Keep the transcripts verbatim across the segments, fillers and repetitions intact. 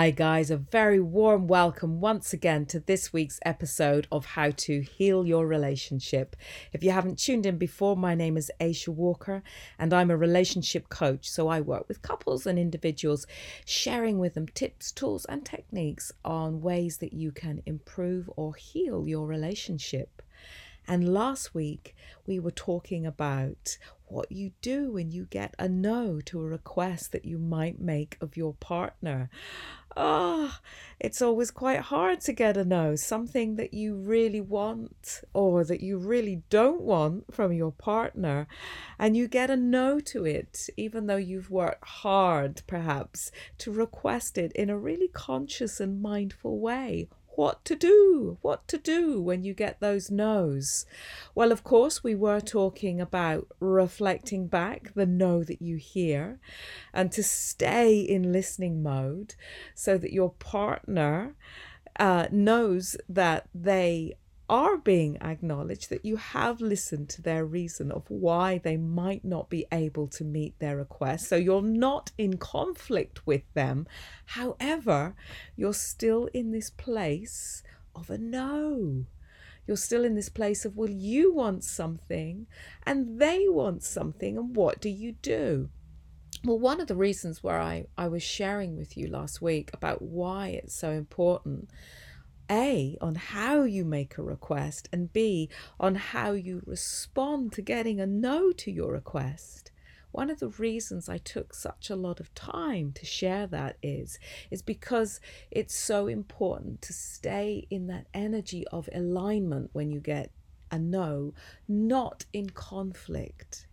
Hi guys, a very warm welcome once again to this week's episode of How To Heal Your Relationship. If you haven't tuned in before, my name is Aisha Walker and I'm a relationship coach. So I work with couples and individuals, sharing with them tips, tools and techniques on ways that you can improve or heal your relationship. And last week we were talking about what you do when you get a no to a request that you might make of your partner. Ah, oh, it's always quite hard to get a no, something that you really want or that you really don't want from your partner, and you get a no to it, even though you've worked hard perhaps to request it in a really conscious and mindful way. What to do, what to do when you get those no's. Well, of course, we were talking about reflecting back the no that you hear and to stay in listening mode so that your partner uh, knows that they are being acknowledged, that you have listened to their reason of why they might not be able to meet their request. So you're not in conflict with them. However, you're still in this place of a no. You're still in this place of, well, you want something and they want something, and what do you do? Well, one of the reasons where I, I was sharing with you last week about why it's so important A, on how you make a request, and B, on how you respond to getting a no to your request. One of the reasons I took such a lot of time to share that is, is because it's so important to stay in that energy of alignment when you get a no, not in conflict,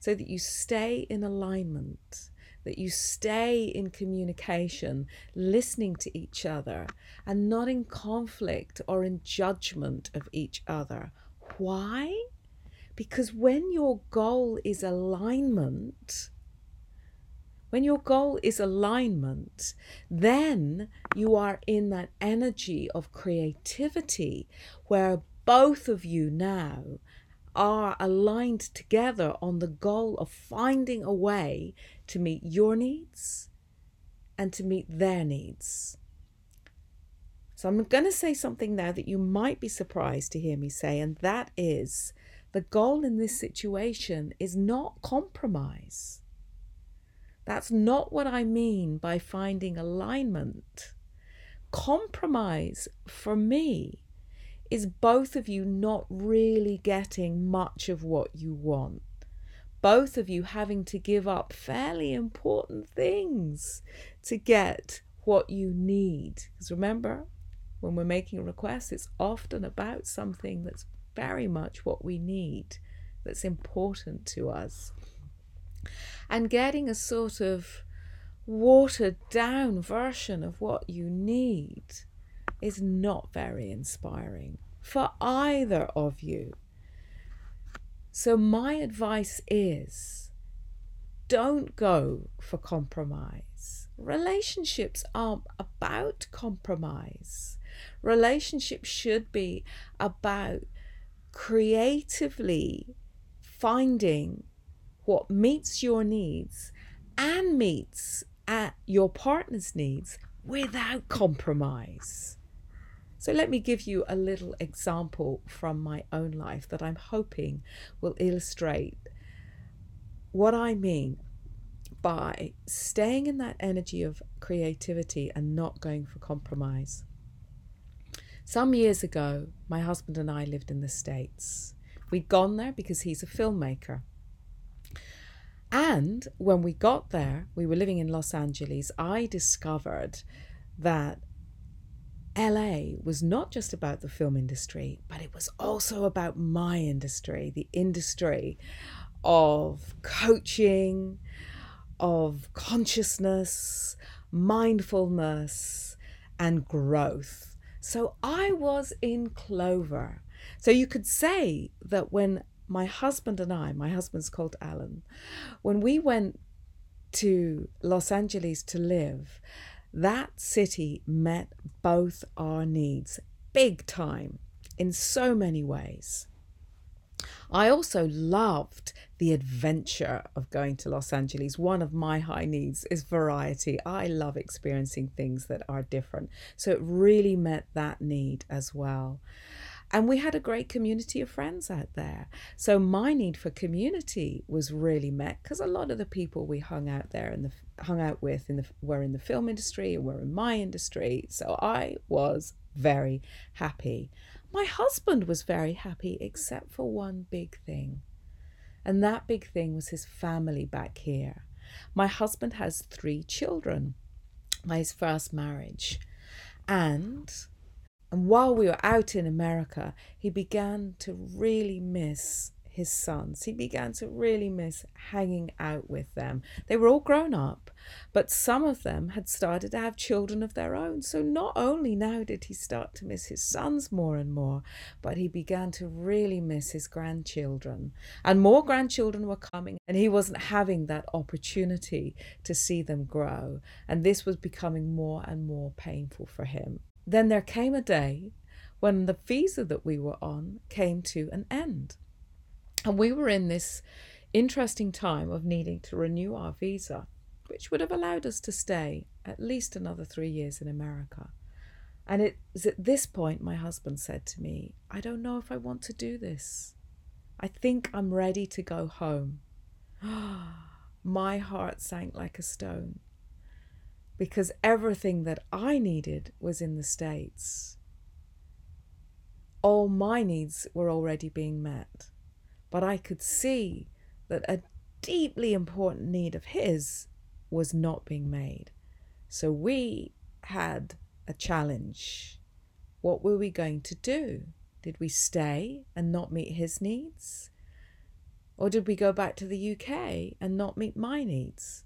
so that you stay in alignment, that you stay in communication, listening to each other and not in conflict or in judgment of each other. Why? Because when your goal is alignment, when your goal is alignment, then you are in that energy of creativity where both of you now are aligned together on the goal of finding a way to meet your needs and to meet their needs. So I'm going to say something now that you might be surprised to hear me say, and that is the goal in this situation is not compromise. That's not what I mean by finding alignment. Compromise for me is both of you not really getting much of what you want. Both of you having to give up fairly important things to get what you need. Because remember, when we're making requests, it's often about something that's very much what we need, that's important to us. And getting a sort of watered down version of what you need is not very inspiring for either of you. So my advice is, don't go for compromise. Relationships aren't about compromise. Relationships should be about creatively finding what meets your needs and meets at your partner's needs without compromise. So let me give you a little example from my own life that I'm hoping will illustrate what I mean by staying in that energy of creativity and not going for compromise. Some years ago, my husband and I lived in the States. We'd gone there because he's a filmmaker. And when we got there, we were living in Los Angeles, I discovered that L A was not just about the film industry, but it was also about my industry, the industry of coaching, of consciousness, mindfulness, and growth. So I was in clover. So you could say that when my husband and I, my husband's called Alan, when we went to Los Angeles to live, that city met both our needs big time in so many ways. I also loved the adventure of going to Los Angeles. One of my high needs is variety. I love experiencing things that are different. So it really met that need as well. And we had a great community of friends out there. So my need for community was really met, because a lot of the people we hung out there and the, hung out with in the, were in the film industry and were in my industry. So I was very happy. My husband was very happy, except for one big thing. And that big thing was his family back here. My husband has three children by his first marriage. And And while we were out in America, he began to really miss his sons. He began to really miss hanging out with them. They were all grown up, but some of them had started to have children of their own. So not only now did he start to miss his sons more and more, but he began to really miss his grandchildren. And more grandchildren were coming, and he wasn't having that opportunity to see them grow. And this was becoming more and more painful for him. Then there came a day when the visa that we were on came to an end. And we were in this interesting time of needing to renew our visa, which would have allowed us to stay at least another three years in America. And it was at this point my husband said to me, "I don't know if I want to do this. I think I'm ready to go home." My heart sank like a stone, because everything that I needed was in the States. All my needs were already being met, but I could see that a deeply important need of his was not being made. So we had a challenge. What were we going to do? Did we stay and not meet his needs? Or did we go back to the U K and not meet my needs?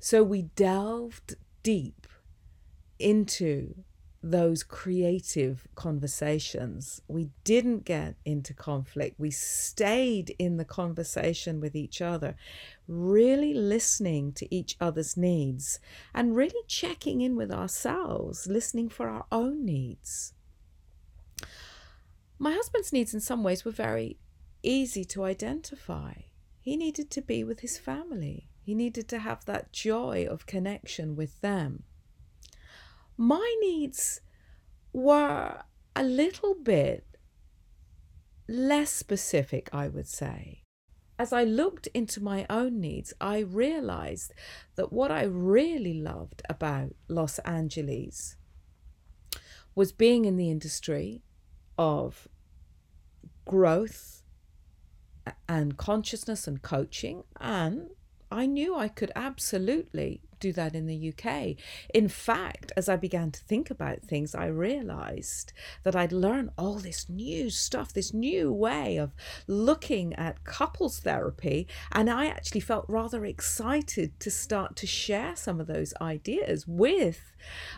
So we delved deep into those creative conversations. We didn't get into conflict. We stayed in the conversation with each other, really listening to each other's needs and really checking in with ourselves, listening for our own needs. My husband's needs in some ways were very easy to identify. He needed to be with his family. He needed to have that joy of connection with them. My needs were a little bit less specific, I would say. As I looked into my own needs, I realized that what I really loved about Los Angeles was being in the industry of growth and consciousness and coaching, and I knew I could absolutely do that in the U K. In fact, as I began to think about things, I realized that I'd learned all this new stuff, this new way of looking at couples therapy. And I actually felt rather excited to start to share some of those ideas with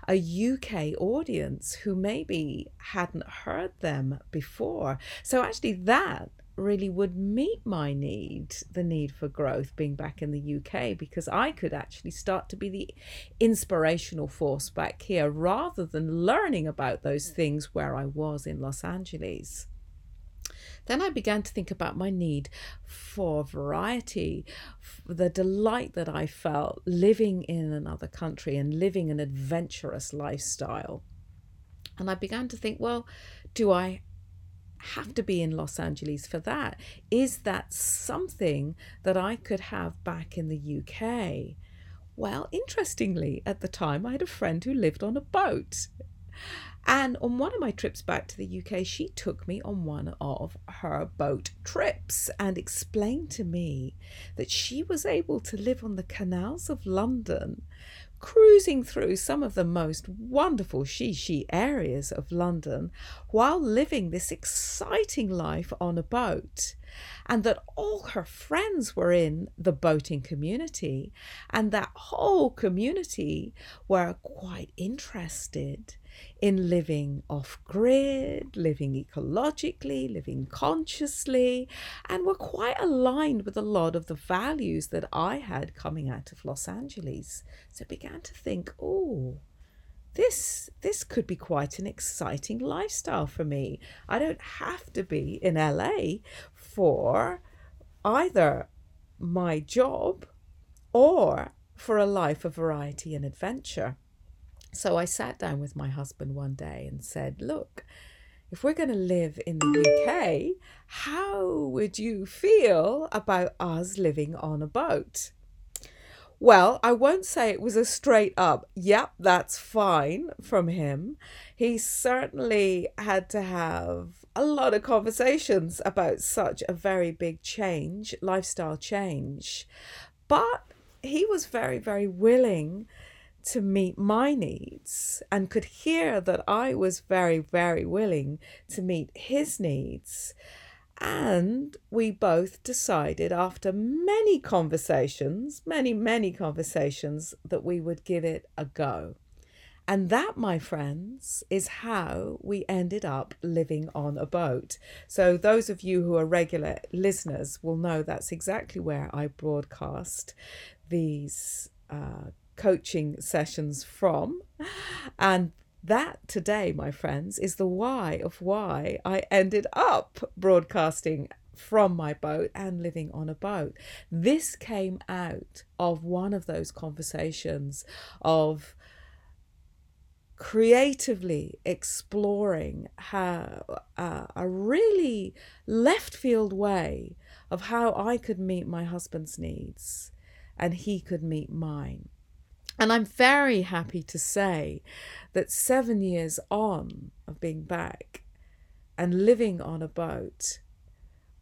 a U K audience who maybe hadn't heard them before. So actually that really would meet my need, the need for growth being back in the U K, because I could actually start to be the inspirational force back here rather than learning about those things where I was in Los Angeles. Then I began to think about my need for variety, the delight that I felt living in another country and living an adventurous lifestyle. And I began to think, well, do I have to be in Los Angeles for that? Is that something that I could have back in the U K? Well, interestingly, at the time, I had a friend who lived on a boat. And on one of my trips back to the U K, she took me on one of her boat trips and explained to me that she was able to live on the canals of London, cruising through some of the most wonderful she-she areas of London while living this exciting life on a boat, and that all her friends were in the boating community, and that whole community were quite interested in living off-grid, living ecologically, living consciously, and were quite aligned with a lot of the values that I had coming out of Los Angeles. So I began to think, oh, this this could be quite an exciting lifestyle for me. I don't have to be in L A for either my job or for a life of variety and adventure. So I sat down with my husband one day and said, look, if we're going to live in the U K, how would you feel about us living on a boat? Well, I won't say it was a straight up, yep, that's fine from him. He certainly had to have a lot of conversations about such a very big change, lifestyle change. But he was very, very willing to meet my needs and could hear that I was very, very willing to meet his needs. And we both decided after many conversations, many, many conversations, that we would give it a go. And that, my friends, is how we ended up living on a boat. So those of you who are regular listeners will know that's exactly where I broadcast these uh, coaching sessions from. And that today, my friends, is the why of why I ended up broadcasting from my boat and living on a boat. This came out of one of those conversations of creatively exploring how uh, a really left field way of how I could meet my husband's needs and he could meet mine. And I'm very happy to say that seven years on of being back and living on a boat,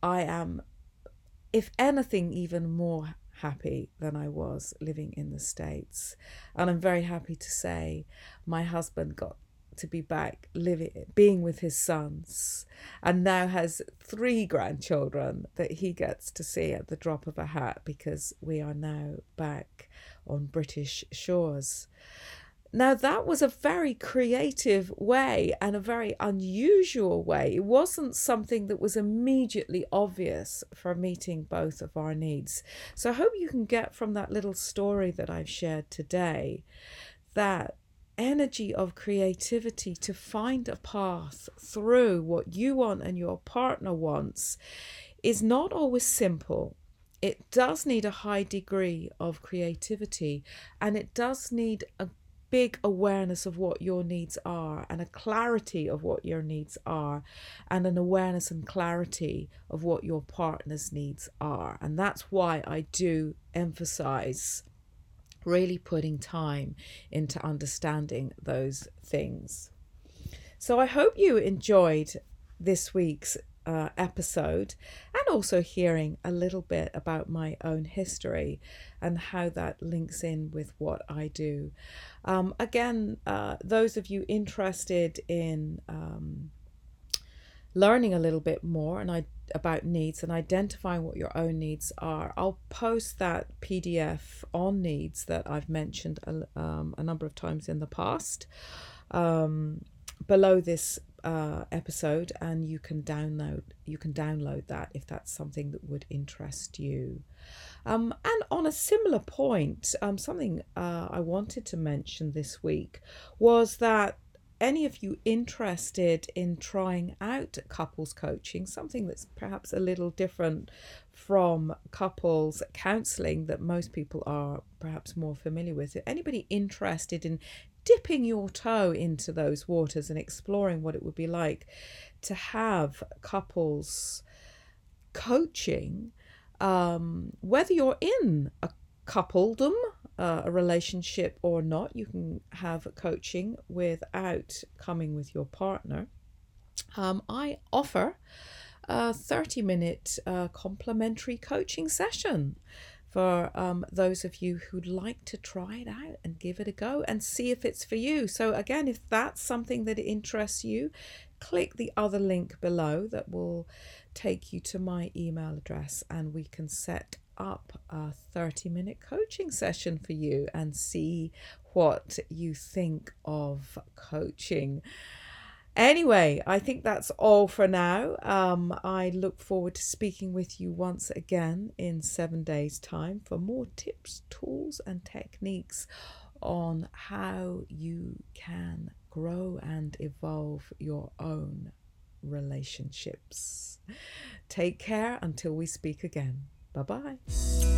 I am, if anything, even more happy than I was living in the States. And I'm very happy to say my husband got to be back living, being with his sons, and now has three grandchildren that he gets to see at the drop of a hat because we are now back on British shores. Now, that was a very creative way and a very unusual way. It wasn't something that was immediately obvious for meeting both of our needs. So I hope you can get from that little story that I've shared today that energy of creativity to find a path through what you want and your partner wants is not always simple. It does need a high degree of creativity, and it does need a big awareness of what your needs are and a clarity of what your needs are and an awareness and clarity of what your partner's needs are. And that's why I do emphasize really putting time into understanding those things. So I hope you enjoyed this week's uh, episode and also hearing a little bit about my own history and how that links in with what I do. Um, again, uh, those of you interested in um, learning a little bit more and I about needs and identifying what your own needs are, I'll post that P D F on needs that I've mentioned a, um, a number of times in the past um, below this uh, episode, and you can download you can download that if that's something that would interest you. Um, and on a similar point, um, something uh, I wanted to mention this week was that any of you interested in trying out couples coaching, something that's perhaps a little different from couples counselling that most people are perhaps more familiar with, anybody interested in dipping your toe into those waters and exploring what it would be like to have couples coaching, um, whether you're in a coupledom, Uh, a relationship or not, you can have coaching without coming with your partner. Um, I offer a thirty minute uh, complimentary coaching session for um, those of you who'd like to try it out and give it a go and see if it's for you. So again, if that's something that interests you, click the other link below that will take you to my email address, and we can set up a thirty minute coaching session for you and see what you think of coaching. Anyway, I think that's all for now. Um, I look forward to speaking with you once again in seven days' time for more tips, tools, and techniques on how you can grow and evolve your own relationships. Take care until we speak again. Bye-bye.